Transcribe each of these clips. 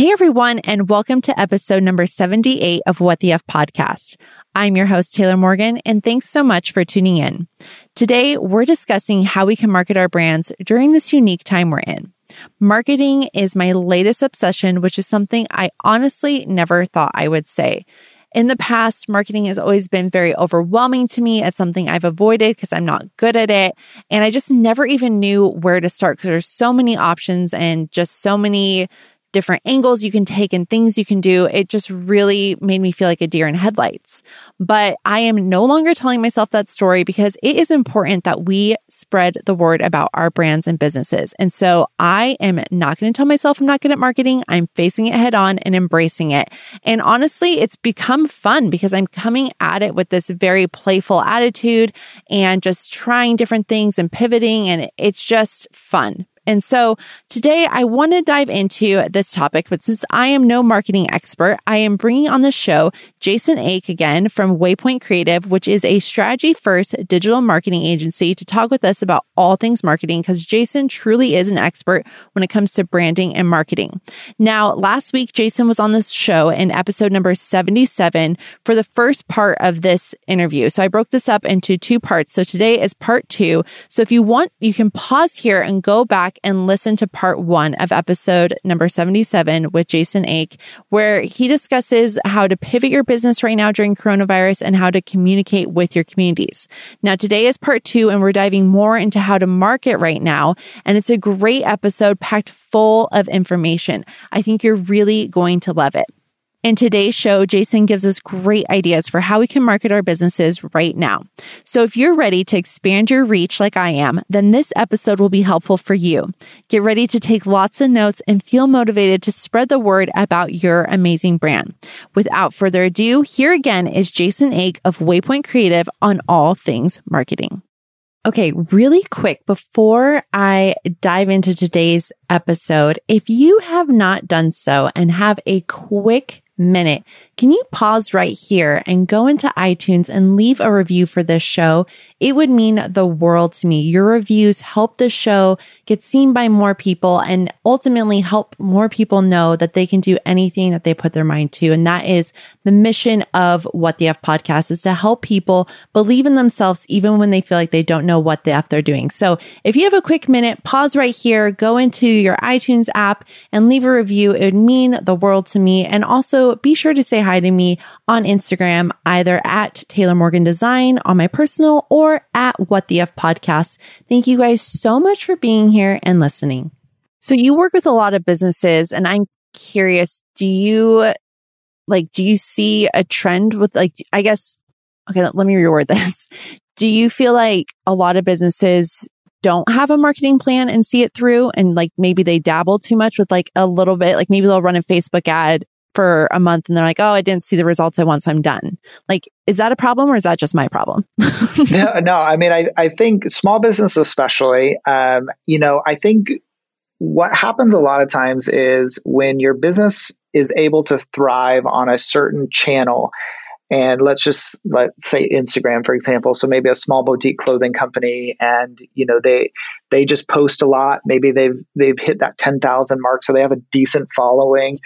Hey everyone, and welcome to episode number 78 of What the F Podcast. I'm your host, Taylor Morgan, and thanks so much for tuning in. Today, we're discussing how we can market our brands during this unique time we're in. Marketing is my latest obsession, which is something I honestly never thought I would say. In the past, marketing has always been very overwhelming to me as something I've avoided because I'm not good at it. And I just never even knew where to start because there's so many options and just so many different angles you can take and things you can do. It just really made me feel like a deer in headlights. But I am no longer telling myself that story because it is important that we spread the word about our brands and businesses. And so I am not going to tell myself I'm not good at marketing. I'm facing it head on and embracing it. And honestly, it's become fun because I'm coming at it with this very playful attitude and just trying different things and pivoting. And it's just fun. And so today I want to dive into this topic, but since I am no marketing expert, I am bringing on the show Jason Ake again from Waypoint Creative, which is a strategy-first digital marketing agency, to talk with us about all things marketing because Jason truly is an expert when it comes to branding and marketing. Now, last week, Jason was on this show in episode number 77 for the first part of this interview. So I broke this up into two parts. So today is part two. So if you want, you can pause here and go back and listen to part one of episode number 77 with Jason Ake, where he discusses how to pivot your business right now during coronavirus and how to communicate with your communities. Now, today is part two, and we're diving more into how to market right now. And it's a great episode packed full of information. I think you're really going to love it. In today's show, Jason gives us great ideas for how we can market our businesses right now. So if you're ready to expand your reach like I am, then this episode will be helpful for you. Get ready to take lots of notes and feel motivated to spread the word about your amazing brand. Without further ado, here again is Jason Ake of Waypoint Creative on all things marketing. Okay, really quick, before I dive into today's episode, if you have not done so and have a quick minute, can you pause right here and go into iTunes and leave a review for this show? It would mean the world to me. Your reviews help the show get seen by more people and ultimately help more people know that they can do anything that they put their mind to. And that is the mission of What the F Podcast, is to help people believe in themselves even when they feel like they don't know what the F they're doing. So if you have a quick minute, pause right here, go into your iTunes app and leave a review. It would mean the world to me. And also, be sure to say hi to me on Instagram, either at Taylor Morgan Design on my personal or at What the F Podcast. Thank you guys so much for being here and listening. So you work with a lot of businesses, and I'm curious, do you see a trend with, like, I guess, okay, let me reword this. Do you feel like a lot of businesses don't have a marketing plan and see it through? And like, maybe they dabble too much with like a little bit, like maybe they'll run a Facebook ad for a month and they're like, oh, I didn't see the results I want, so I'm done. Like, is that a problem or is that just my problem? No, I mean, I think small business especially, I think what happens a lot of times is when your business is able to thrive on a certain channel, and let's say Instagram, for example. So maybe a small boutique clothing company, and they just post a lot. Maybe they've hit that 10,000 mark, so they have a decent following.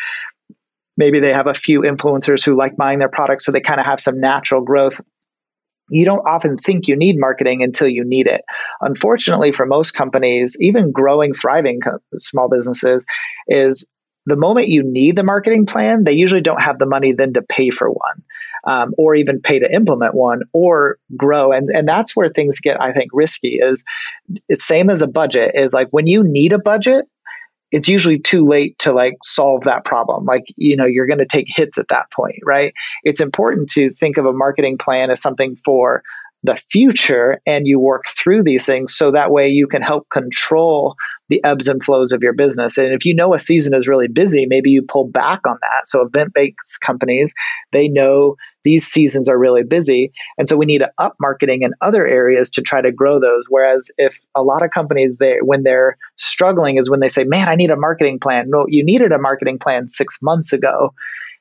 Maybe they have a few influencers who like buying their products, so they kind of have some natural growth. You don't often think you need marketing until you need it. Unfortunately, for most companies, even growing, thriving small businesses, is the moment you need the marketing plan, they usually don't have the money then to pay for one, or even pay to implement one or grow. And that's where things get, I think, risky. Is same as a budget, is like when you need a budget, it's usually too late to like solve that problem. Like, you're going to take hits at that point, right? It's important to think of a marketing plan as something for the future, and you work through these things so that way you can help control the ebbs and flows of your business. And if a season is really busy, maybe you pull back on that. So event-based companies, they know these seasons are really busy. And so we need to up marketing in other areas to try to grow those. Whereas if a lot of companies, when they're struggling is when they say, man, I need a marketing plan. No, you needed a marketing plan 6 months ago.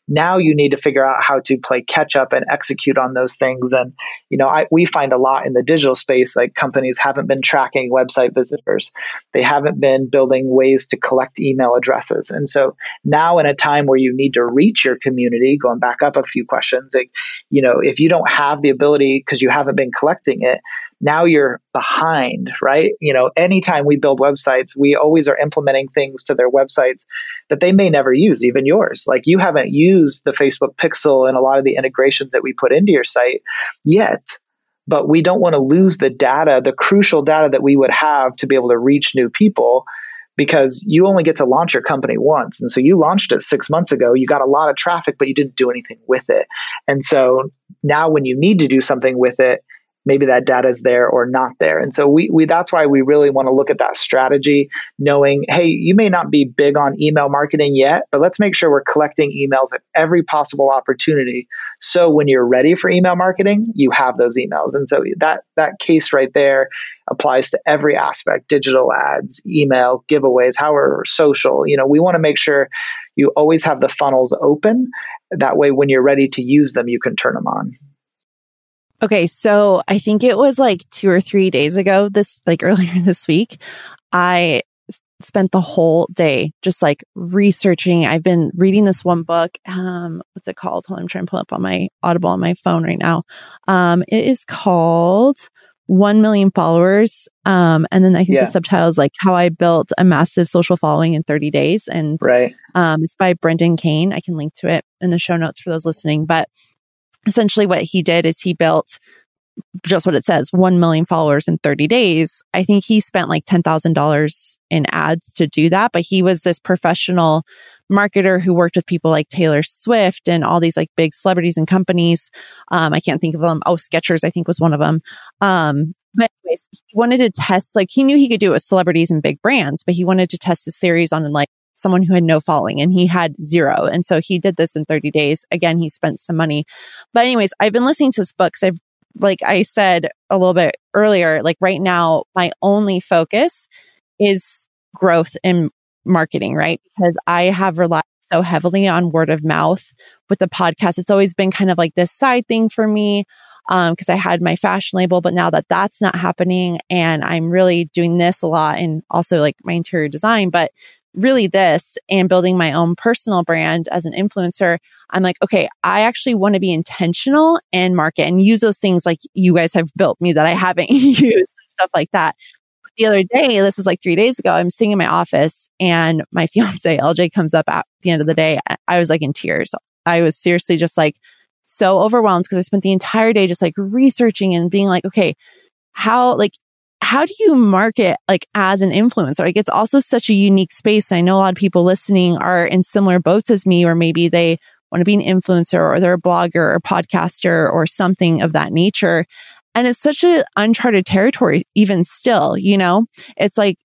Now you need to figure out how to play catch up and execute on those things. And, you know, we find a lot in the digital space, like companies haven't been tracking website visitors. They haven't been building ways to collect email addresses. And so now in a time where you need to reach your community, going back up a few questions, like, you know, if you don't have the ability because you haven't been collecting it, now you're behind, right? You know, anytime we build websites, we always are implementing things to their websites that they may never use, even yours. Like you haven't used the Facebook pixel and a lot of the integrations that we put into your site yet, but we don't want to lose the data, the crucial data that we would have to be able to reach new people, because you only get to launch your company once. And so you launched it 6 months ago, you got a lot of traffic, but you didn't do anything with it. And so now when you need to do something with it, maybe that data is there or not there. And so we that's why we really want to look at that strategy, knowing, hey, you may not be big on email marketing yet, but let's make sure we're collecting emails at every possible opportunity. So when you're ready for email marketing, you have those emails. And so that case right there applies to every aspect: digital ads, email, giveaways, however, social. You know, we want to make sure you always have the funnels open. That way, when you're ready to use them, you can turn them on. Okay, so I think it was like 2 or 3 days ago, earlier this week, I spent the whole day just like researching. I've been reading this one book. What's it called? Hold on, I'm trying to pull up on my Audible on my phone right now. It is called 1 Million Followers. And then I think the subtitle is like How I Built a Massive Social Following in 30 Days. And it's by Brendan Kane. I can link to it in the show notes for those listening. But essentially what he did is he built just what it says, 1 million followers in 30 days. I think he spent like $10,000 in ads to do that. But he was this professional marketer who worked with people like Taylor Swift and all these like big celebrities and companies. I can't think of them. Oh, Skechers, I think, was one of them. But anyways, he wanted to test, like he knew he could do it with celebrities and big brands, but he wanted to test his theories on like someone who had no following, and he had zero. And so he did this in 30 days. Again, he spent some money. But anyways, I've been listening to this book. Cause like I said a little bit earlier, like right now, my only focus is growth in marketing, right? Because I have relied so heavily on word of mouth with the podcast. It's always been kind of like this side thing for me. Cause I had my fashion label, but now that that's not happening and I'm really doing this a lot, and also like my interior design, but really this and building my own personal brand as an influencer, I'm like, okay, I actually want to be intentional and market and use those things like you guys have built me that I haven't used and stuff like that. But the other day, this was like 3 days ago, I'm sitting in my office and my fiance, LJ, comes up at the end of the day. I was like in tears. I was seriously just like so overwhelmed because I spent the entire day just like researching and being like, okay, how do you market like as an influencer? Like it's also such a unique space. I know a lot of people listening are in similar boats as me, or maybe they want to be an influencer or they're a blogger or a podcaster or something of that nature. And it's such an uncharted territory, even still, you know, it's like,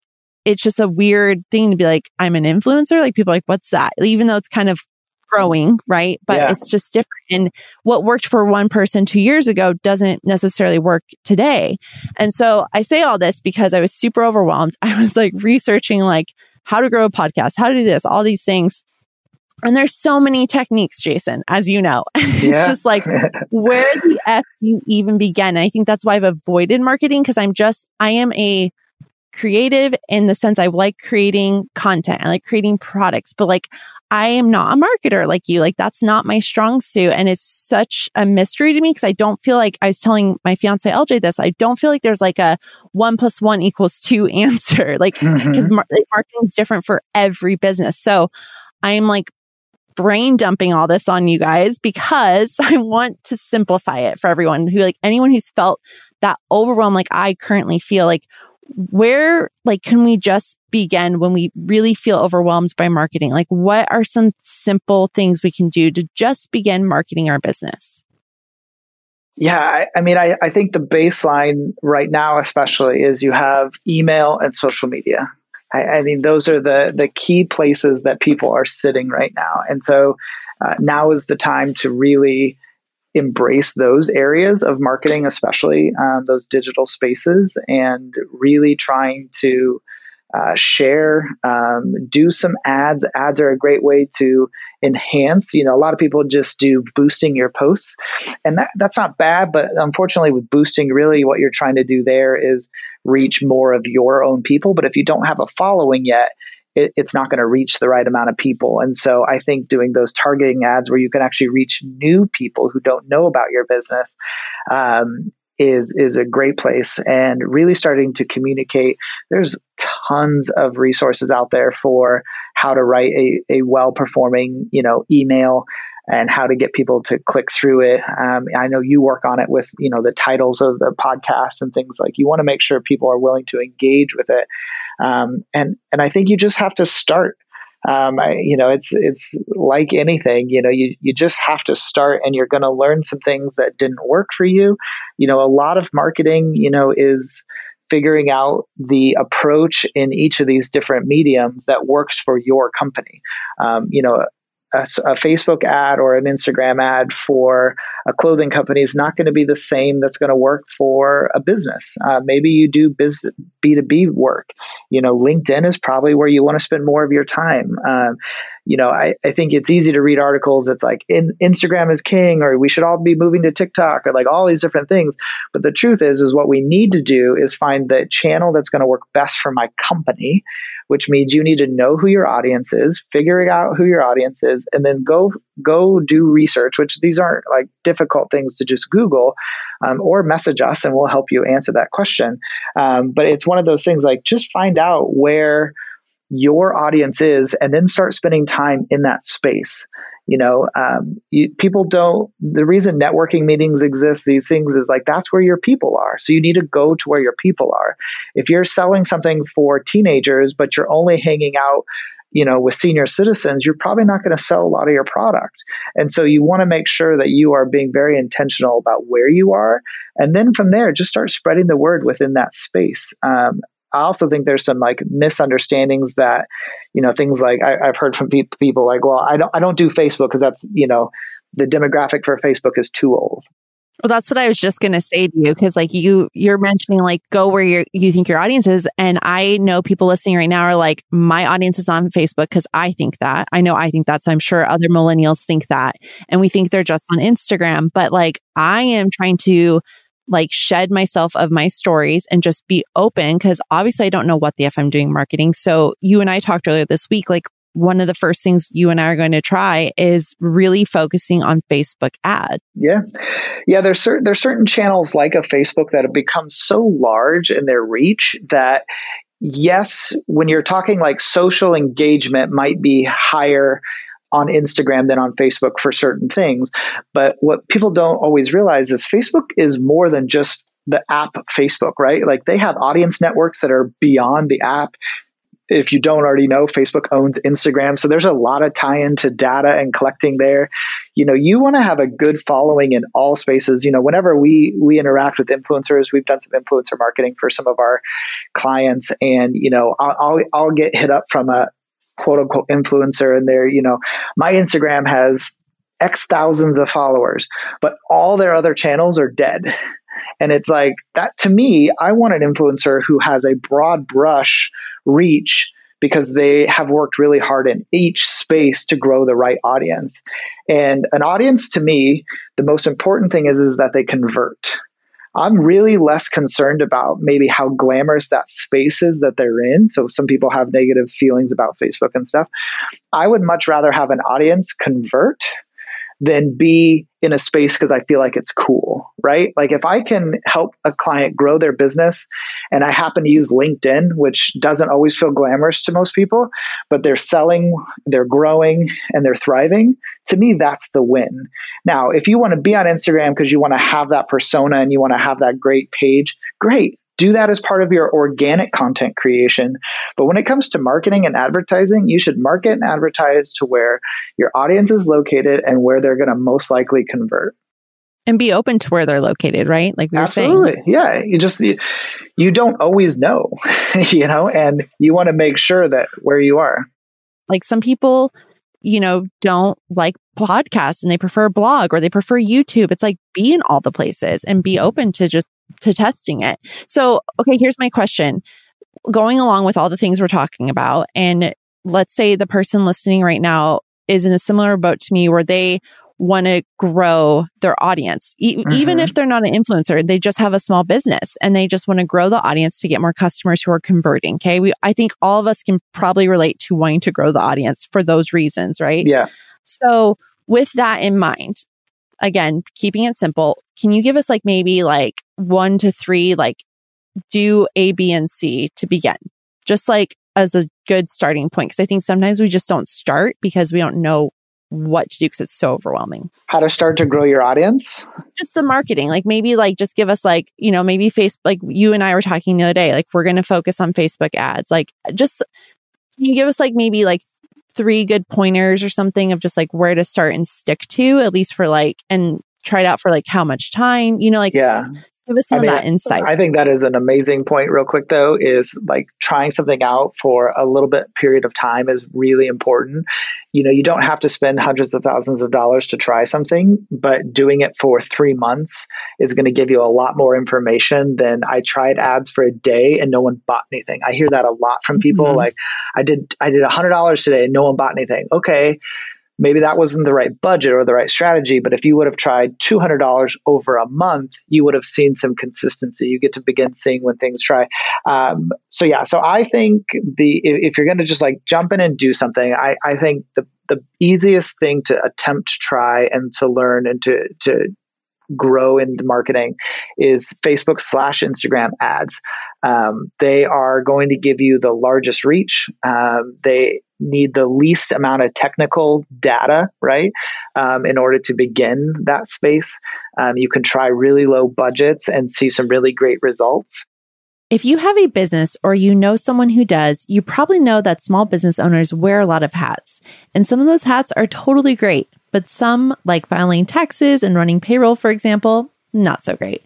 it's just a weird thing to be like, I'm an influencer. Like people are like, what's that? Even though it's kind of growing, right? But it's just different. And what worked for one person 2 years ago doesn't necessarily work today. And so I say all this because I was super overwhelmed. I was like researching like how to grow a podcast, how to do this, all these things. And there's so many techniques, Jason, as you know. It's just like, where the F do you even begin? And I think that's why I've avoided marketing, because I am a creative in the sense I like creating content. I like creating products, but like I am not a marketer like you. Like that's not my strong suit. And it's such a mystery to me, because I don't feel like, I was telling my fiance LJ this, I don't feel like there's like a 1 + 1 = 2 answer. Like, because marketing is different for every business. So I'm like brain dumping all this on you guys because I want to simplify it for everyone who, like anyone who's felt that overwhelm, like I currently feel, like where, like, can we just begin when we really feel overwhelmed by marketing? Like, what are some simple things we can do to just begin marketing our business? Yeah, I mean, I think the baseline right now, especially, is you have email and social media. I mean, those are the key places that people are sitting right now. And so now is the time to really embrace those areas of marketing, especially those digital spaces, and really trying to share, do some ads. Ads are a great way to enhance. You know, a lot of people just do boosting your posts, and that's not bad, but unfortunately with boosting, really what you're trying to do there is reach more of your own people. But if you don't have a following yet, it's not going to reach the right amount of people. And so I think doing those targeting ads where you can actually reach new people who don't know about your business is a great place, and really starting to communicate. There's tons of resources out there for how to write a well-performing, you know, email and how to get people to click through it. I know you work on it with, you know, the titles of the podcasts and things. Like, you want to make sure people are willing to engage with it. And I think you just have to start. It's like anything, you know, you just have to start, and you're going to learn some things that didn't work for you. You know, a lot of marketing, you know, is figuring out the approach in each of these different mediums that works for your company. A Facebook ad or an Instagram ad for a clothing company is not going to be the same that's going to work for a business. Maybe you do B2B work. You know, LinkedIn is probably where you want to spend more of your time. I think it's easy to read articles. It's like Instagram is king, or we should all be moving to TikTok, or like all these different things. But the truth is what we need to do is find the channel that's going to work best for my company, which means you need to know who your audience is, figuring out who your audience is, and then go do research, which these aren't like difficult things to just Google, or message us and we'll help you answer that question. But it's one of those things, like, just find out where your audience is and then start spending time in that space. The reason networking meetings exist, these things, is like, that's where your people are. So you need to go to where your people are. If you're selling something for teenagers, but you're only hanging out, you know, with senior citizens, you're probably not going to sell a lot of your product. And so you want to make sure that you are being very intentional about where you are. And then from there, just start spreading the word within that space. I also think there's some like misunderstandings that, you know, things like I've heard from people like, well, I don't do Facebook because that's, you know, the demographic for Facebook is too old. Well, that's what I was just going to say to you, because like you're mentioning like go where you think your audience is. And I know people listening right now are like, my audience is on Facebook because I think that. I know I think that. So I'm sure other millennials think that. And we think they're just on Instagram. But like, I am trying to like shed myself of my stories and just be open, because obviously I don't know what the F I'm doing marketing. So you and I talked earlier this week, like one of the first things you and I are going to try is really focusing on Facebook ads. Yeah. Yeah. There's certain channels like a Facebook that have become so large in their reach that, yes, when you're talking like social engagement might be higher on Instagram than on Facebook for certain things. But what people don't always realize is Facebook is more than just the app Facebook, right? Like, they have audience networks that are beyond the app. If you don't already know, Facebook owns Instagram. So there's a lot of tie-in to data and collecting there. You know, you want to have a good following in all spaces. You know, whenever we interact with influencers, we've done some influencer marketing for some of our clients. And, you know, I'll get hit up from a quote unquote influencer, and they're, you know, my Instagram has X thousands of followers, but all their other channels are dead. And it's like, that to me, I want an influencer who has a broad brush reach, because they have worked really hard in each space to grow the right audience. And an audience, to me, the most important thing is that they convert. I'm really less concerned about maybe how glamorous that space is that they're in. So some people have negative feelings about Facebook and stuff. I would much rather have an audience convert than be in a space because I feel like it's cool, right? Like, if I can help a client grow their business and I happen to use LinkedIn, which doesn't always feel glamorous to most people, but they're selling, they're growing, and they're thriving, to me, that's the win. Now, if you want to be on Instagram because you want to have that persona and you want to have that great page, great. Do that as part of your organic content creation. But when it comes to marketing and advertising, you should market and advertise to where your audience is located and where they're going to most likely convert. And be open to where they're located, right? Like we were saying. Absolutely. Yeah. You don't always know, you know, and you want to make sure that where you are. Like, some people, you know, don't like podcasts and they prefer blog or they prefer YouTube. It's like, be in all the places and be open to testing it. So, okay, here's my question. going along with all the things we're talking about, and let's say the person listening right now is in a similar boat to me where they want to grow their audience. Even if they're not an influencer, they just have a small business and they just want to grow the audience to get more customers who are converting. Okay. I think all of us can probably relate to wanting to grow the audience for those reasons, right? Yeah. So with that in mind, again, keeping it simple, can you give us like maybe like 1 to 3, like do A, B, and C to begin? Just like as a good starting point. Because I think sometimes we just don't start because we don't know what to do because it's so overwhelming. How to start to grow your audience? Just the marketing. Like maybe like just give us like, you know, maybe Facebook, like you and I were talking the other day, like we're going to focus on Facebook ads. Like just, can you give us like maybe like 3 good pointers or something of just like where to start and stick to, at least for like, and try it out for like how much time, you know, like yeah. Give us some of that insight. I think that is an amazing point real quick though, is like trying something out for a little bit period of time is really important. You know, you don't have to spend hundreds of thousands of dollars to try something, but doing it for 3 months is going to give you a lot more information than I tried ads for a day and no one bought anything. I hear that a lot from people. Mm-hmm. Like I did $100 today and no one bought anything. Okay. Maybe that wasn't the right budget or the right strategy, but if you would have tried $200 over a month, you would have seen some consistency. You get to begin seeing when things try. So I think if you're going to just like jump in and do something, I think the easiest thing to attempt to try and to learn and to grow in marketing is Facebook/Instagram ads. They are going to give you the largest reach. They need the least amount of technical data, right? In order to begin that space. You can try really low budgets and see some really great results. If you have a business or you know someone who does, you probably know that small business owners wear a lot of hats. And some of those hats are totally great. But some, like filing taxes and running payroll, for example, not so great.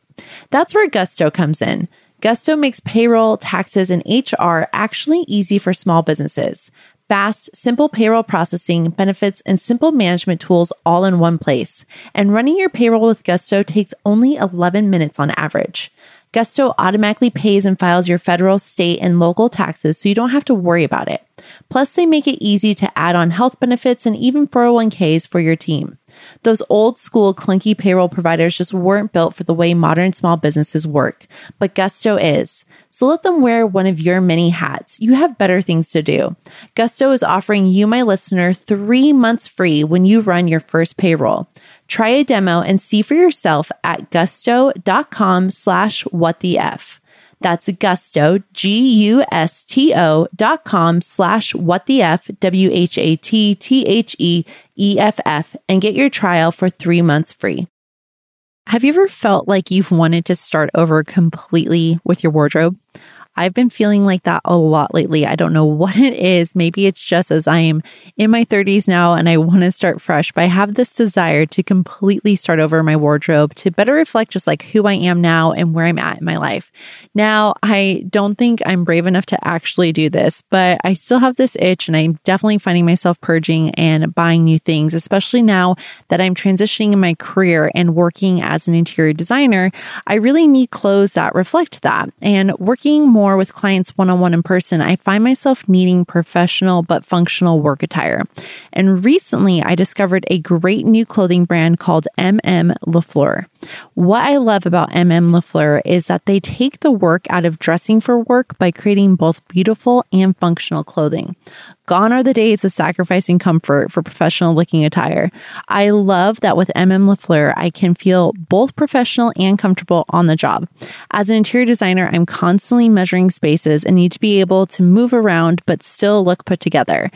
That's where Gusto comes in. Gusto makes payroll, taxes, and HR actually easy for small businesses. Fast, simple payroll processing, benefits, and simple management tools all in one place. And running your payroll with Gusto takes only 11 minutes on average. Gusto automatically pays and files your federal, state, and local taxes so you don't have to worry about it. Plus, they make it easy to add on health benefits and even 401ks for your team. Those old school clunky payroll providers just weren't built for the way modern small businesses work, but Gusto is. So let them wear one of your many hats. You have better things to do. Gusto is offering you, my listener, 3 months free when you run your first payroll. Try a demo and see for yourself at gusto.com/whatthef. That's Gusto, gusto.com/whattheff and get your trial for 3 months free. Have you ever felt like you've wanted to start over completely with your wardrobe? I've been feeling like that a lot lately. I don't know what it is. Maybe it's just as I am in my 30s now and I want to start fresh, but I have this desire to completely start over my wardrobe to better reflect just like who I am now and where I'm at in my life. Now, I don't think I'm brave enough to actually do this, but I still have this itch and I'm definitely finding myself purging and buying new things, especially now that I'm transitioning in my career and working as an interior designer. I really need clothes that reflect that, and working more with clients one-on-one in person, I find myself needing professional but functional work attire. And recently, I discovered a great new clothing brand called MM Lafleur. What I love about MM Lafleur is that they take the work out of dressing for work by creating both beautiful and functional clothing. Gone are the days of sacrificing comfort for professional looking attire. I love that with MM Lafleur, I can feel both professional and comfortable on the job. As an interior designer, I'm constantly measuring spaces and need to be able to move around but still look put together.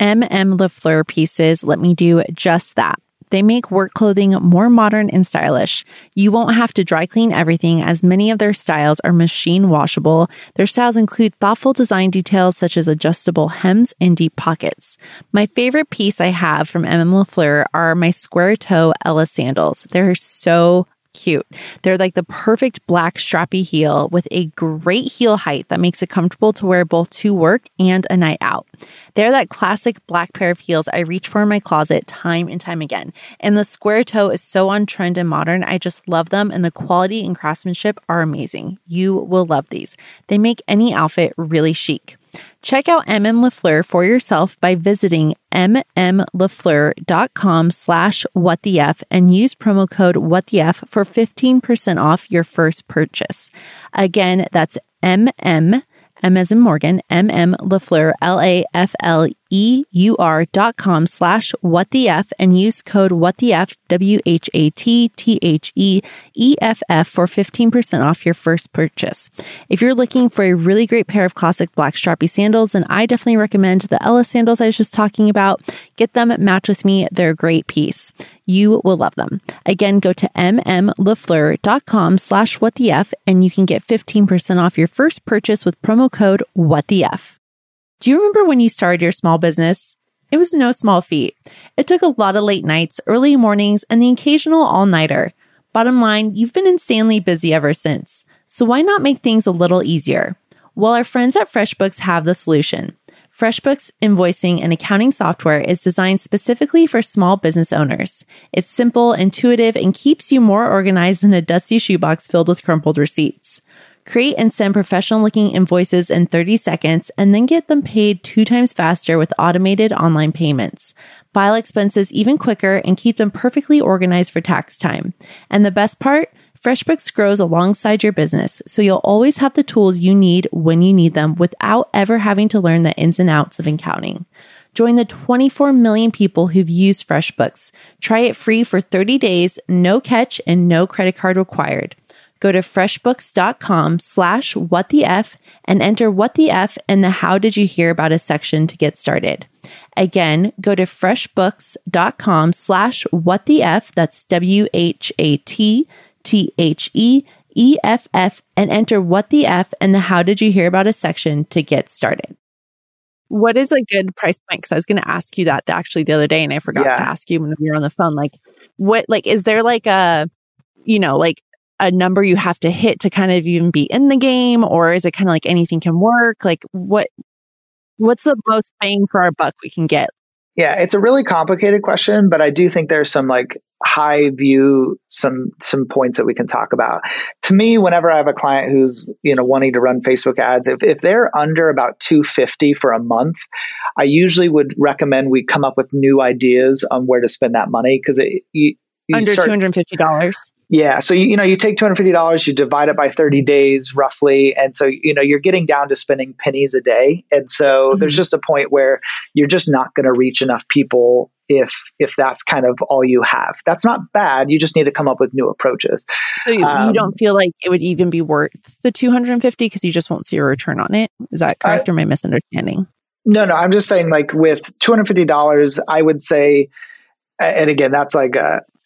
MM Lafleur pieces let me do just that. They make work clothing more modern and stylish. You won't have to dry clean everything, as many of their styles are machine washable. Their styles include thoughtful design details such as adjustable hems and deep pockets. My favorite piece I have from MM Lafleur are my square toe Ella sandals. They're so cute. They're like the perfect black strappy heel with a great heel height that makes it comfortable to wear both to work and a night out. They're that classic black pair of heels I reach for in my closet time and time again. And the square toe is so on trend and modern. I just love them, and the quality and craftsmanship are amazing. You will love these. They make any outfit really chic. Check out MM Lafleur for yourself by visiting mmlafleur.com/whatthef and use promo code whatthef for 15% off your first purchase. Again, that's M as in Morgan, MM Lafleur, LAFLEUR.com/whatthef and use code whatthef, WHATTHEEFF for 15% off your first purchase. If you're looking for a really great pair of classic black strappy sandals, then I definitely recommend the Ella sandals I was just talking about. Get them, match with me. They're a great piece. You will love them. Again, go to mmlafleur.com/whatthef and you can get 15% off your first purchase with promo code whatthef. Do you remember when you started your small business? It was no small feat. It took a lot of late nights, early mornings, and the occasional all-nighter. Bottom line, you've been insanely busy ever since. So why not make things a little easier? Well, our friends at FreshBooks have the solution. FreshBooks invoicing and accounting software is designed specifically for small business owners. It's simple, intuitive, and keeps you more organized than a dusty shoebox filled with crumpled receipts. Create and send professional-looking invoices in 30 seconds and then get them paid 2 times faster with automated online payments. File expenses even quicker and keep them perfectly organized for tax time. And the best part? FreshBooks grows alongside your business, so you'll always have the tools you need when you need them without ever having to learn the ins and outs of accounting. Join the 24 million people who've used FreshBooks. Try it free for 30 days, no catch, and no credit card required. Go to freshbooks.com/whatthef and enter what the F in the how did you hear about us section to get started. Again, go to freshbooks.com/whatthef, that's WHATTHEEFF, and enter what the F in the how did you hear about us section to get started. What is a good price point? Because I was going to ask you that actually the other day and I forgot to ask you when we were on the phone. Like, what, like, is there like a, you know, like, a number you have to hit to kind of even be in the game? Or is it kind of like anything can work? Like what's the most bang for our buck we can get? Yeah, it's a really complicated question, but I do think there's some like high view, some points that we can talk about. To me, whenever I have a client who's, you know, wanting to run Facebook ads, if they're under about $250 for a month, I usually would recommend we come up with new ideas on where to spend that money. Cause you under $250. Yeah. So, you know, you take $250, you divide it by 30 days roughly. And so, you know, you're getting down to spending pennies a day. And so there's just a point where you're just not going to reach enough people if that's kind of all you have. That's not bad. You just need to come up with new approaches. So you don't feel like it would even be worth the $250 because you just won't see a return on it. Is that correct, or am I misunderstanding? No. I'm just saying, like, with $250, I would say, and again, that's like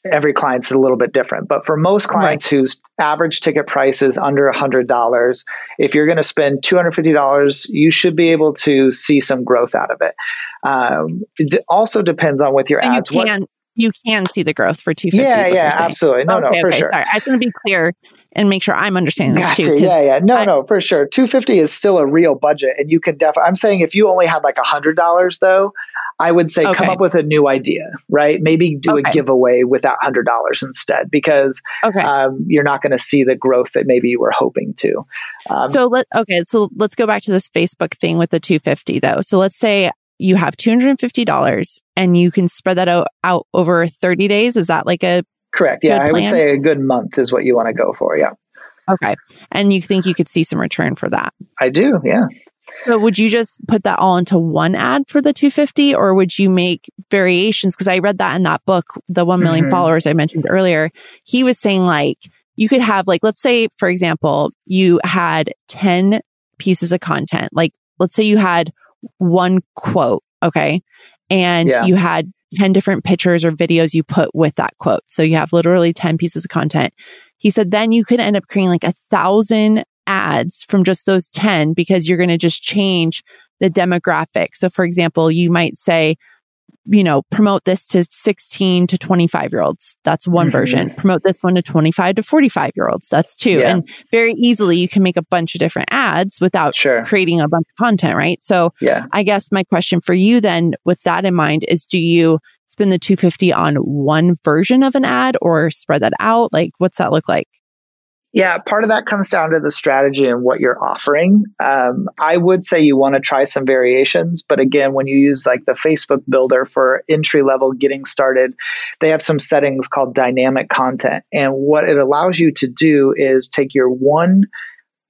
every client's a little bit different, but for most clients whose average ticket price is under $100, if you're going to spend $250, you should be able to see some growth out of it. It also depends on with your ads. You can see the growth for $250. Yeah, absolutely. No, for sure. Sorry, I just want to be clear and make sure I'm understanding this too. Yeah. No, for sure. $250 is still a real budget, and you can definitely. I'm saying if you only had like $100, though, I would say come up with a new idea, right? Maybe do a giveaway with that $100 instead, because you're not going to see the growth that maybe you were hoping to. So let's go back to this Facebook thing with the $250 though. So let's say you have $250 and you can spread that out over 30 days. Is that like a correct? Yeah, I would say a good month is what you want to go for. Yeah. Okay. And you think you could see some return for that? I do. Yeah. So would you just put that all into one ad for the $250, or would you make variations? Because I read that in that book, the 1 Million Followers I mentioned earlier. He was saying, like, you could have, like, let's say, for example, you had 10 pieces of content. Like, let's say you had one quote, okay? And you had 10 different pictures or videos you put with that quote. So you have literally 10 pieces of content. He said, then you could end up creating like 1,000 ads from just those 10, because you're going to just change the demographic. So for example, you might say you know, promote this to 16 to 25 year olds. That's one version. Promote this one to 25 to 45 year olds. That's two. Yeah. And very easily you can make a bunch of different ads without creating a bunch of content, right? So I guess my question for you then, with that in mind, is do you spend the $250 on one version of an ad or spread that out? Like, what's that look like? Yeah, part of that comes down to the strategy and what you're offering. I would say you want to try some variations, but again, when you use like the Facebook builder for entry level getting started, they have some settings called dynamic content. And what it allows you to do is take your one,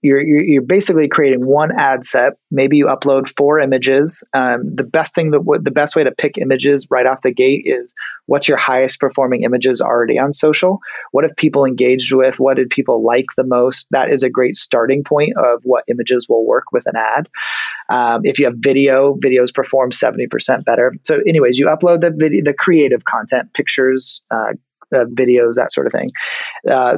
you're basically creating one ad set. Maybe you upload four images. The best way to pick images right off the gate is what's your highest performing images already on social? What have people engaged with? What did people like the most? That is a great starting point of what images will work with an ad. If you have video, videos perform 70% better. So anyways, you upload the creative content, pictures, videos, that sort of thing.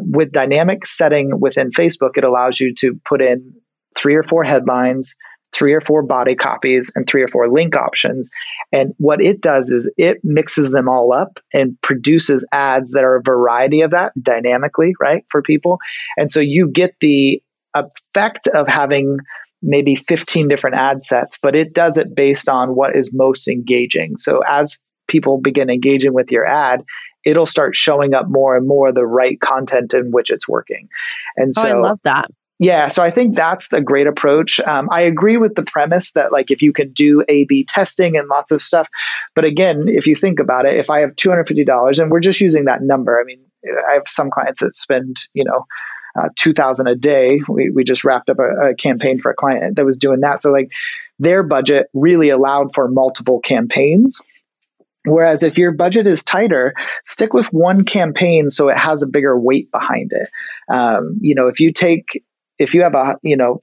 With dynamic setting within Facebook, it allows you to put in 3 or 4 headlines, 3 or 4 body copies, and 3 or 4 link options. And what it does is it mixes them all up and produces ads that are a variety of that dynamically, right, for people. And so you get the effect of having maybe 15 different ad sets, but it does it based on what is most engaging. So as people begin engaging with your ad, it'll start showing up more and more the right content in which it's working. And so I love that. Yeah. So I think that's the great approach. I agree with the premise that like, if you can do A/B testing and lots of stuff, but again, if you think about it, if I have $250 and we're just using that number, I mean, I have some clients that spend, you know, $2,000 a day. We just wrapped up a campaign for a client that was doing that. So like their budget really allowed for multiple campaigns. Whereas if your budget is tighter, stick with one campaign so it has a bigger weight behind it. If you have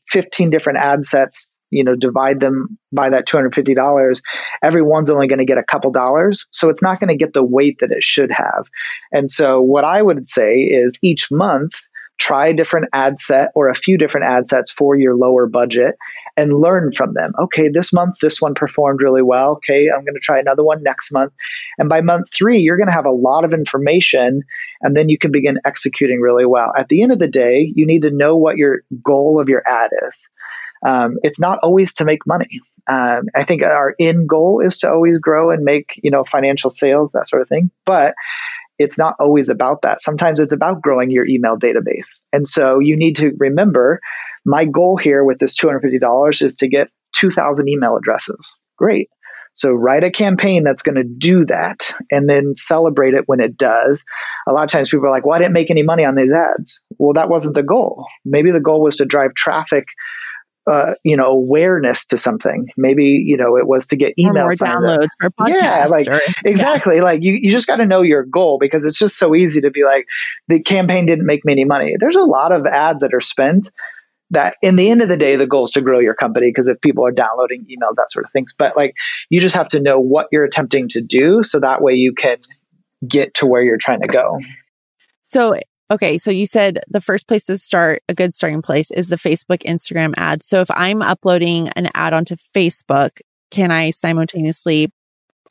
15 different ad sets, you know, divide them by that $250, every one's only going to get a couple dollars. So it's not going to get the weight that it should have. And so what I would say is each month, try a different ad set or a few different ad sets for your lower budget and learn from them. Okay, this month, this one performed really well. Okay, I'm going to try another one next month. And by month 3, you're going to have a lot of information and then you can begin executing really well. At the end of the day, you need to know what your goal of your ad is. It's not always to make money. I think our end goal is to always grow and make, you know, financial sales, that sort of thing. But it's not always about that. Sometimes it's about growing your email database. And so you need to remember, my goal here with this $250 is to get 2,000 email addresses. Great. So write a campaign that's going to do that and then celebrate it when it does. A lot of times people are like, well, I didn't make any money on these ads. Well, that wasn't the goal. Maybe the goal was to drive traffic, awareness to something. Maybe, you know, it was to get email downloads for podcasts. Yeah, like exactly. Like you just got to know your goal, because it's just so easy to be like, the campaign didn't make me any money. There's a lot of ads that are spent that in the end of the day, the goal is to grow your company, because if people are downloading emails, that sort of things. But like, you just have to know what you're attempting to do, so that way you can get to where you're trying to go. So okay, so you said the first place to start, a good starting place, is the Facebook, Instagram ads. So if I'm uploading an ad onto Facebook, can I simultaneously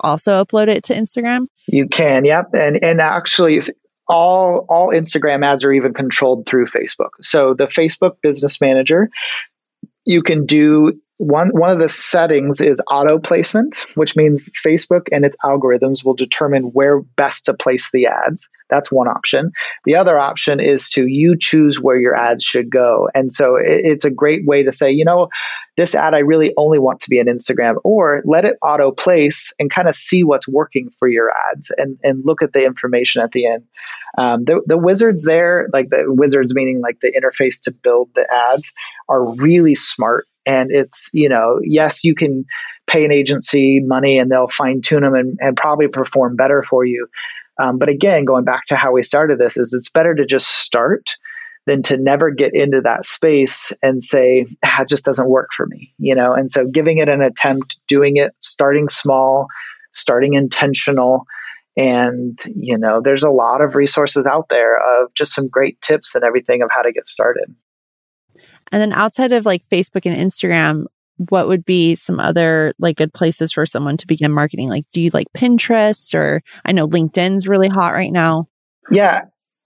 also upload it to Instagram? You can, yep. And actually, all Instagram ads are even controlled through Facebook. So the Facebook Business Manager, you can do one of the settings is auto placement, which means Facebook and its algorithms will determine where best to place the ads. That's one option. The other option is to you choose where your ads should go. And so it's a great way to say, you know, this ad, I really only want to be on Instagram, or let it auto place and kind of see what's working for your ads and look at the information at the end. The wizards there, like the wizards, meaning like the interface to build the ads, are really smart. And it's, you know, yes, you can pay an agency money and they'll fine tune them and probably perform better for you. But again, going back to how we started this, is it's better to just start than to never get into that space and say, it just doesn't work for me, you know? And so giving it an attempt, doing it, starting small, starting intentional. And, you know, there's a lot of resources out there of just some great tips and everything of how to get started. And then outside of like Facebook and Instagram, what would be some other like good places for someone to begin marketing? Like, do you like Pinterest, or I know LinkedIn's really hot right now? Yeah.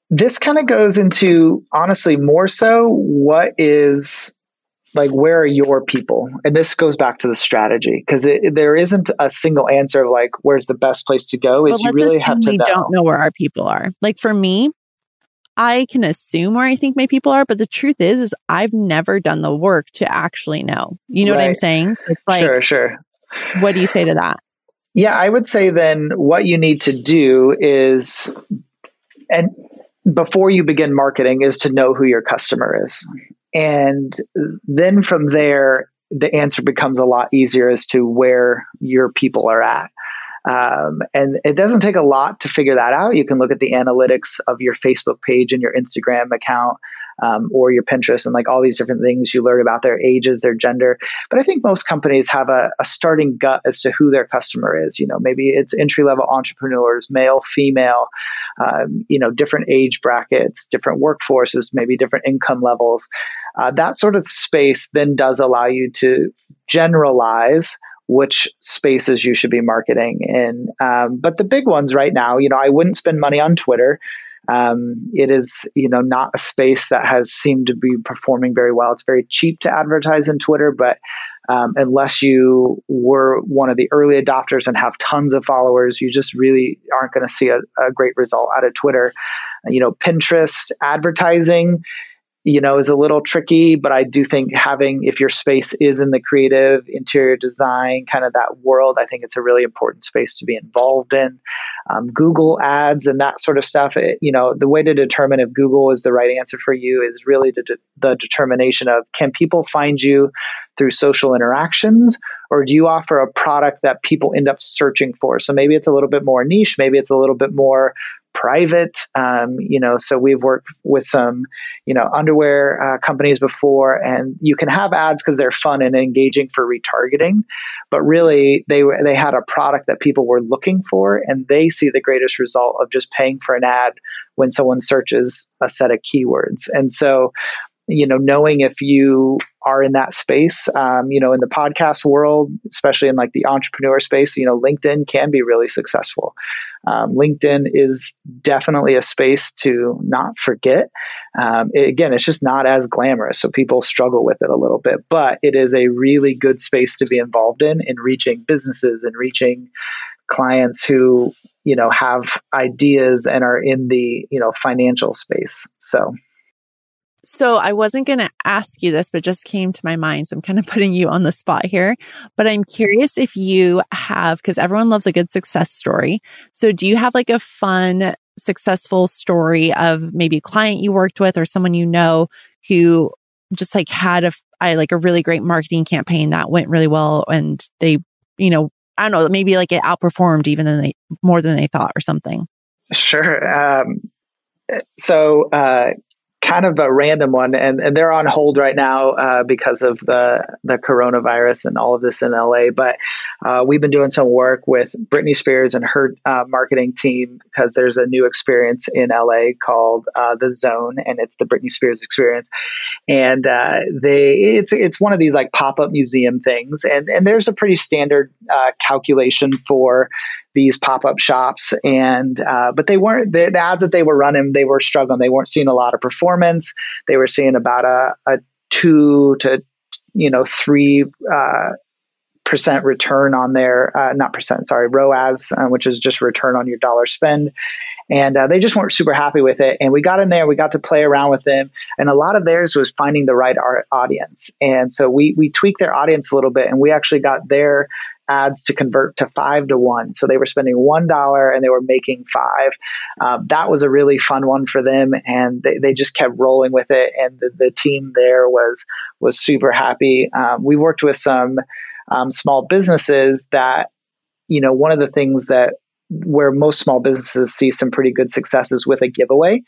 This kind of goes into, honestly, more so what is like, where are your people? And this goes back to the strategy, because there isn't a single answer of like, where's the best place to go. Is you really have to know. We don't know where our people are. Like for me, I can assume where I think my people are, but the truth is I've never done the work to actually know. You know what I'm saying? So it's like, sure. What do you say to that? Yeah, I would say then what you need to do is, and before you begin marketing, is to know who your customer is. And then from there, the answer becomes a lot easier as to where your people are at. And it doesn't take a lot to figure that out. You can look at the analytics of your Facebook page and your Instagram account, or your Pinterest, and like all these different things you learn about their ages, their gender. But I think most companies have a starting gut as to who their customer is. You know, maybe it's entry-level entrepreneurs, male, female, different age brackets, different workforces, maybe different income levels. That sort of space then does allow you to generalize which spaces you should be marketing in. But the big ones right now, I wouldn't spend money on Twitter. It is, not a space that has seemed to be performing very well. It's very cheap to advertise in Twitter, but unless you were one of the early adopters and have tons of followers, you just really aren't going to see a great result out of Twitter. Pinterest advertising, is a little tricky, but I do think if your space is in the creative interior design, kind of that world, I think it's a really important space to be involved in. Google ads and that sort of stuff, the way to determine if Google is the right answer for you is really the determination of, can people find you through social interactions, or do you offer a product that people end up searching for? So maybe it's a little bit more niche, maybe it's a little bit more private. So we've worked with some, underwear companies before, and you can have ads because they're fun and engaging for retargeting, but really they had a product that people were looking for, and they see the greatest result of just paying for an ad when someone searches a set of keywords. And so, knowing if you are in that space, in the podcast world, especially in like the entrepreneur space, LinkedIn can be really successful. LinkedIn is definitely a space to not forget. It's just not as glamorous, so people struggle with it a little bit, but it is a really good space to be involved in reaching businesses and reaching clients who, have ideas and are in the, financial space. So I wasn't going to ask you this, but just came to my mind. So I'm kind of putting you on the spot here, but I'm curious if you have, because everyone loves a good success story. So do you have like a fun, successful story of maybe a client you worked with or someone who just like had a really great marketing campaign that went really well, and they, I don't know, maybe like it outperformed even more than they thought or something? Sure. Kind of a random one, and they're on hold right now because of the coronavirus and all of this in LA. But we've been doing some work with Britney Spears and her marketing team, because there's a new experience in LA called The Zone, and it's the Britney Spears experience. And it's one of these like pop-up museum things, and there's a pretty standard calculation for these pop-up shops, and but they weren't, the ads that they were running, they were struggling. They weren't seeing a lot of performance. They were seeing about a 2 to 3% return on their ROAS, which is just return on your dollar spend. And they just weren't super happy with it. And we got in there, we got to play around with them. And a lot of theirs was finding the right audience. And so we tweaked their audience a little bit, and we actually got their ads to convert to 5 to 1. So they were spending $1 and they were making $5. That was a really fun one for them, and they just kept rolling with it. And the team there was super happy. We worked with some small businesses that, one of the things that where most small businesses see some pretty good successes with a giveaway,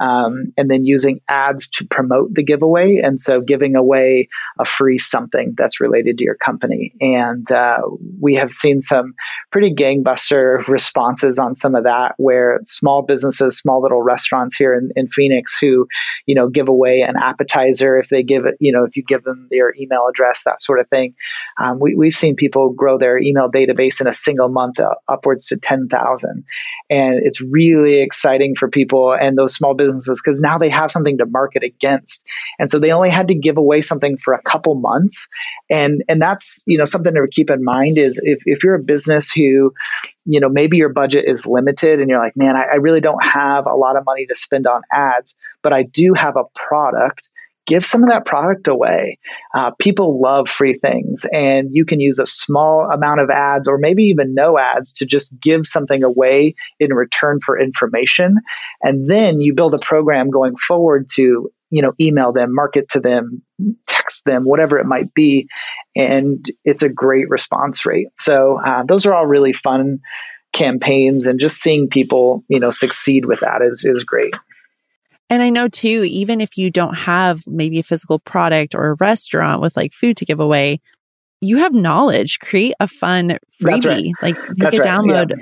and then using ads to promote the giveaway. And so giving away a free something that's related to your company. And we have seen some pretty gangbuster responses on some of that, where small businesses, small little restaurants here in Phoenix who, you know, give away an appetizer if they give it, you know, if you give them their email address, that sort of thing. We've seen people grow their email database in a single month upwards to 10,000. And it's really exciting for people and those small businesses, because now they have something to market against. And so they only had to give away something for a couple months. And that's, you know, something to keep in mind is if you're a business who, you know, maybe your budget is limited and you're like, man, I really don't have a lot of money to spend on ads, but I do have a product. Give some of that product away. People love free things, and you can use a small amount of ads or maybe even no ads to just give something away in return for information. And then you build a program going forward to, you know, email them, market to them, text them, whatever it might be. And it's a great response rate. So those are all really fun campaigns, and just seeing people, you know, succeed with that is great. And I know too, even if you don't have maybe a physical product or a restaurant with like food to give away, you have knowledge. Create a fun freebie. Right. Like you can download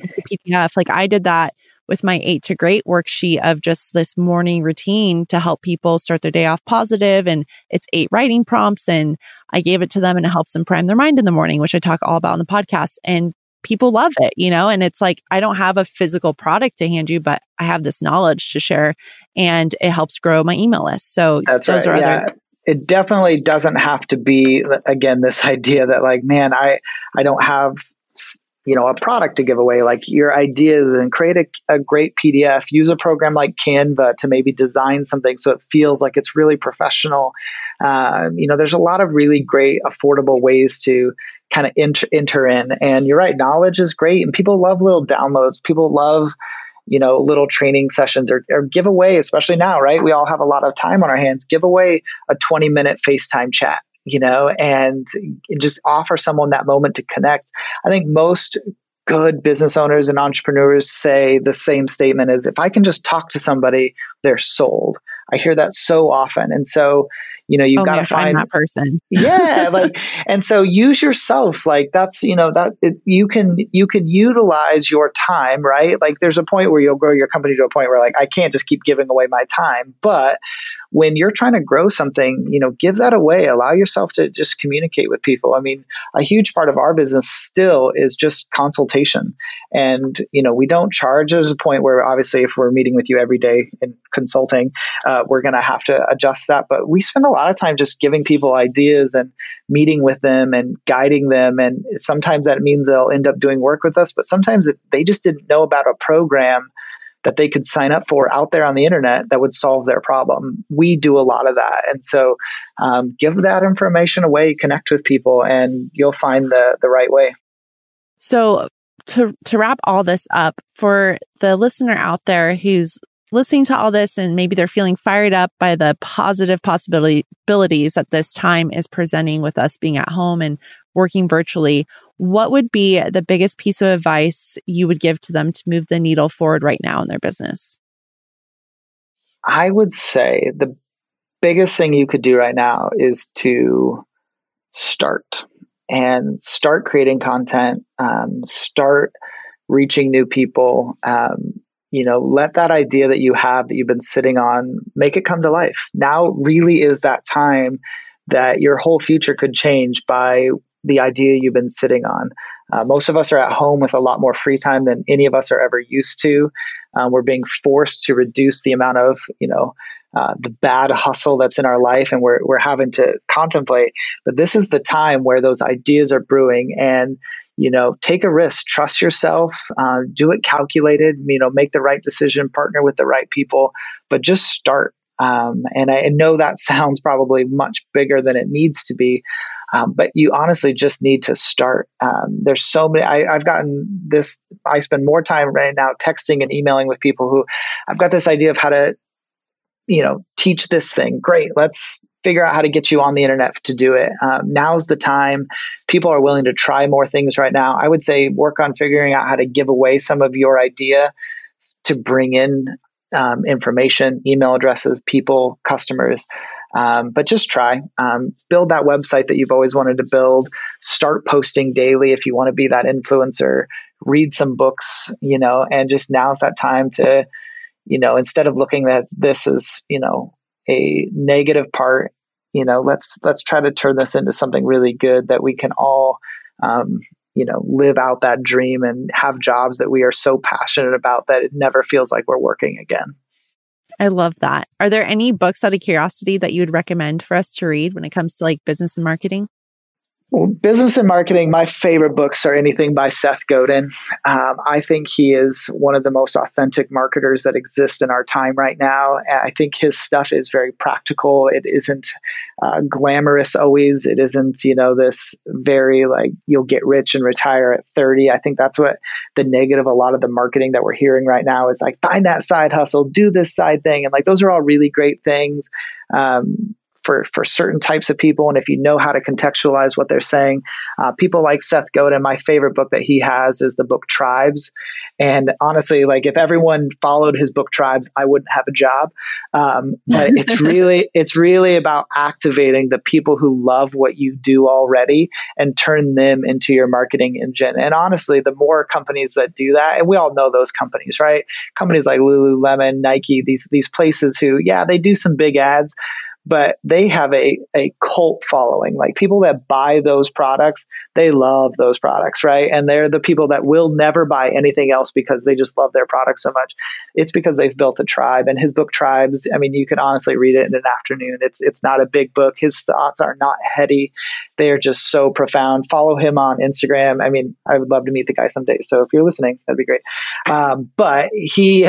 PDF. Like I did that with my 8 to Great worksheet of just this morning routine to help people start their day off positive. And it's 8 writing prompts, and I gave it to them, and it helps them prime their mind in the morning, which I talk all about on the podcast. And people love it, you know, and it's like, I don't have a physical product to hand you, but I have this knowledge to share, and it helps grow my email list. So That's those are other. It definitely doesn't have to be, again, this idea that like, man, I don't have, you know, a product to give away. Like your ideas, and create a great PDF, use a program like Canva to maybe design something so it feels like it's really professional. You know, there's a lot of really great, affordable ways to kind of enter in. And you're right, knowledge is great. And people love little downloads. People love, you know, little training sessions or give away, especially now, right? We all have a lot of time on our hands. Give away a 20-minute FaceTime chat, you know, and just offer someone that moment to connect. I think most good business owners and entrepreneurs say the same statement is, if I can just talk to somebody, they're sold. I hear that so often. And so, you know, you've got to find that person. Yeah. Like, and so use yourself. Like that's, you know, that you can utilize your time, right? Like there's a point where you'll grow your company to a point where like, I can't just keep giving away my time. But when you're trying to grow something, you know, give that away, allow yourself to just communicate with people. I mean, a huge part of our business still is just consultation. And, you know, we don't charge. There's a point where obviously if we're meeting with you every day and consulting, we're going to have to adjust that. But we spend a lot of time just giving people ideas and meeting with them and guiding them. And sometimes that means they'll end up doing work with us, but sometimes they just didn't know about a program that they could sign up for out there on the internet that would solve their problem. We do a lot of that. And so give that information away, connect with people, and you'll find the right way. So to wrap all this up, for the listener out there who's listening to all this and maybe they're feeling fired up by the positive possibilities that this time is presenting with us being at home and working virtually, what would be the biggest piece of advice you would give to them to move the needle forward right now in their business? I would say the biggest thing you could do right now is to start creating content, start reaching new people. You know, let that idea that you have that you've been sitting on, make it come to life. Now really is that time that your whole future could change by the idea you've been sitting on. Most of us are at home with a lot more free time than any of us are ever used to. We're being forced to reduce the amount of, you know, the bad hustle that's in our life, and we're having to contemplate. But this is the time where those ideas are brewing, and you know, take a risk, trust yourself, do it calculated. You know, make the right decision, partner with the right people, but just start. And I know that sounds probably much bigger than it needs to be, but you honestly just need to start. There's so many. I've gotten this. I spend more time right now texting and emailing with people who I've got this idea of how to, you know, teach this thing. Great. Let's figure out how to get you on the internet to do it. Now's the time. People are willing to try more things right now. I would say work on figuring out how to give away some of your idea to bring in information, email addresses, people, customers. But just try, build that website that you've always wanted to build, start posting daily. If you want to be that influencer, read some books, you know, and just now's that time to, you know, instead of looking at this as, you know, a negative part, you know, let's try to turn this into something really good that we can all, you know, live out that dream and have jobs that we are so passionate about that it never feels like we're working again. I love that. Are there any books out of curiosity that you would recommend for us to read when it comes to like business and marketing? Well, business and marketing, my favorite books are anything by Seth Godin. I think he is one of the most authentic marketers that exist in our time right now. I think his stuff is very practical. It isn't glamorous always. It isn't, you know, this very like you'll get rich and retire at 30. I think that's what the negative, a lot of the marketing that we're hearing right now is like, find that side hustle, do this side thing. And like, those are all really great things. For certain types of people. And if you know how to contextualize what they're saying, people like Seth Godin, my favorite book that he has is the book Tribes. And honestly, like if everyone followed his book Tribes, I wouldn't have a job. But it's really about activating the people who love what you do already and turn them into your marketing engine. And honestly, the more companies that do that, and we all know those companies, right? Companies like Lululemon, Nike, these places who, yeah, they do some big ads, but they have a cult following. Like people that buy those products, they love those products, right? And they're the people that will never buy anything else because they just love their product so much. It's because they've built a tribe. And his book Tribes, I mean, you can honestly read it in an afternoon. It's not a big book. His thoughts are not heady. They are just so profound. Follow him on Instagram. I mean, I would love to meet the guy someday. So if you're listening, that'd be great. But he,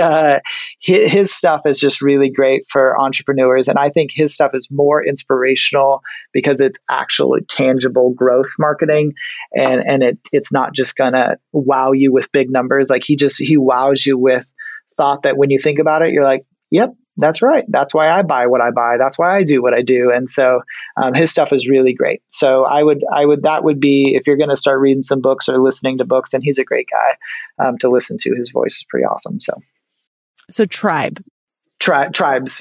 his stuff is just really great for entrepreneurs. And I think his stuff is more inspirational because it's actually tangible growth marketing. And it's not just going to wow you with big numbers. Like he wows you with thought that when you think about it, you're like, yep, that's right. That's why I buy what I buy. That's why I do what I do. And so his stuff is really great. So that would be, if you're going to start reading some books or listening to books, and he's a great guy to listen to. His voice is pretty awesome. So Tribes.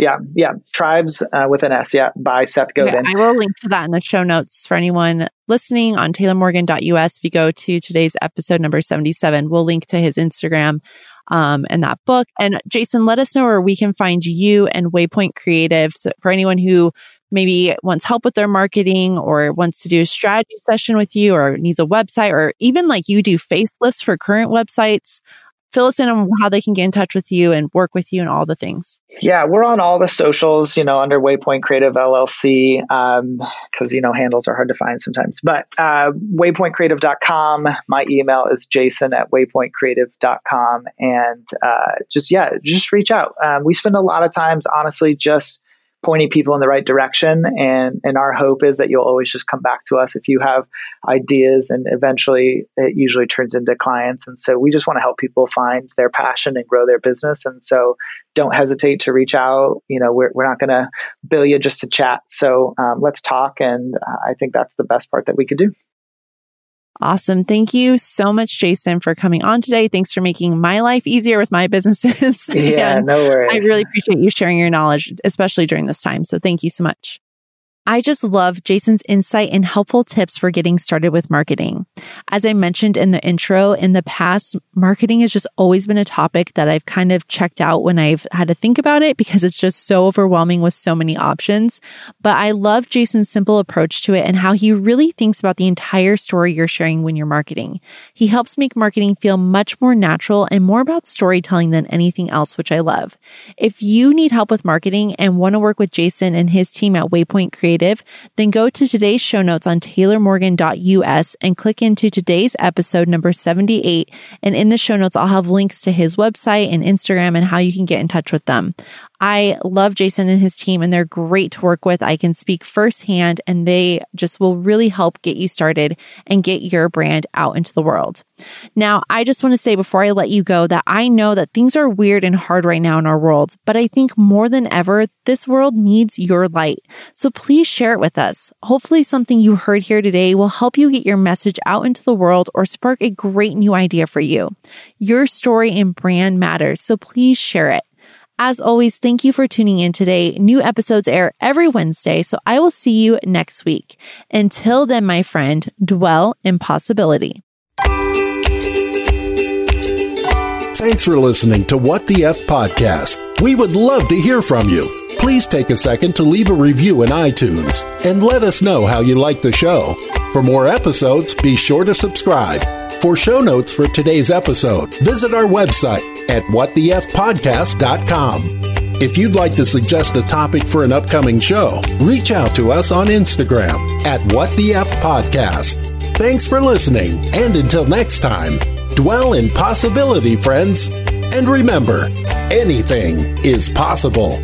Yeah. Yeah. Tribes with an S. Yeah. By Seth Godin. Yeah, I will link to that in the show notes for anyone listening on taylormorgan.us. If you go to today's episode number 77, we'll link to his Instagram and that book. And Jason, let us know where we can find you and Waypoint Creative. So for anyone who maybe wants help with their marketing or wants to do a strategy session with you or needs a website or even like you do facelifts for current websites, fill us in on how they can get in touch with you and work with you and all the things. Yeah, we're on all the socials, you know, under Waypoint Creative LLC, because, you know, handles are hard to find sometimes. But waypointcreative.com. My email is jason@waypointcreative.com. And just reach out. We spend a lot of times, honestly, just pointing people in the right direction. And our hope is that you'll always just come back to us if you have ideas, and eventually it usually turns into clients. And so we just want to help people find their passion and grow their business. And so don't hesitate to reach out. You know, we're not going to bill you just to chat. So let's talk. And I think that's the best part that we could do. Awesome. Thank you so much, Jason, for coming on today. Thanks for making my life easier with my businesses. Yeah, no worries. I really appreciate you sharing your knowledge, especially during this time. So thank you so much. I just love Jason's insight and helpful tips for getting started with marketing. As I mentioned in the intro, in the past, marketing has just always been a topic that I've kind of checked out when I've had to think about it because it's just so overwhelming with so many options. But I love Jason's simple approach to it and how he really thinks about the entire story you're sharing when you're marketing. He helps make marketing feel much more natural and more about storytelling than anything else, which I love. If you need help with marketing and want to work with Jason and his team at Waypoint Creative, then go to today's show notes on taylormorgan.us and click into today's episode number 78. And in the show notes, I'll have links to his website and Instagram and how you can get in touch with them. I love Jason and his team, and they're great to work with. I can speak firsthand, and they just will really help get you started and get your brand out into the world. Now, I just want to say before I let you go that I know that things are weird and hard right now in our world, but I think more than ever, this world needs your light. So please share it with us. Hopefully something you heard here today will help you get your message out into the world or spark a great new idea for you. Your story and brand matters, so please share it. As always, thank you for tuning in today. New episodes air every Wednesday, so I will see you next week. Until then, my friend, dwell in possibility. Thanks for listening to What the F Podcast. We would love to hear from you. Please take a second to leave a review in iTunes and let us know how you like the show. For more episodes, be sure to subscribe. For show notes for today's episode, visit our website at whatthefpodcast.com. If you'd like to suggest a topic for an upcoming show, reach out to us on Instagram at whatthefpodcast. Thanks for listening, and until next time, dwell in possibility, friends. And remember, anything is possible.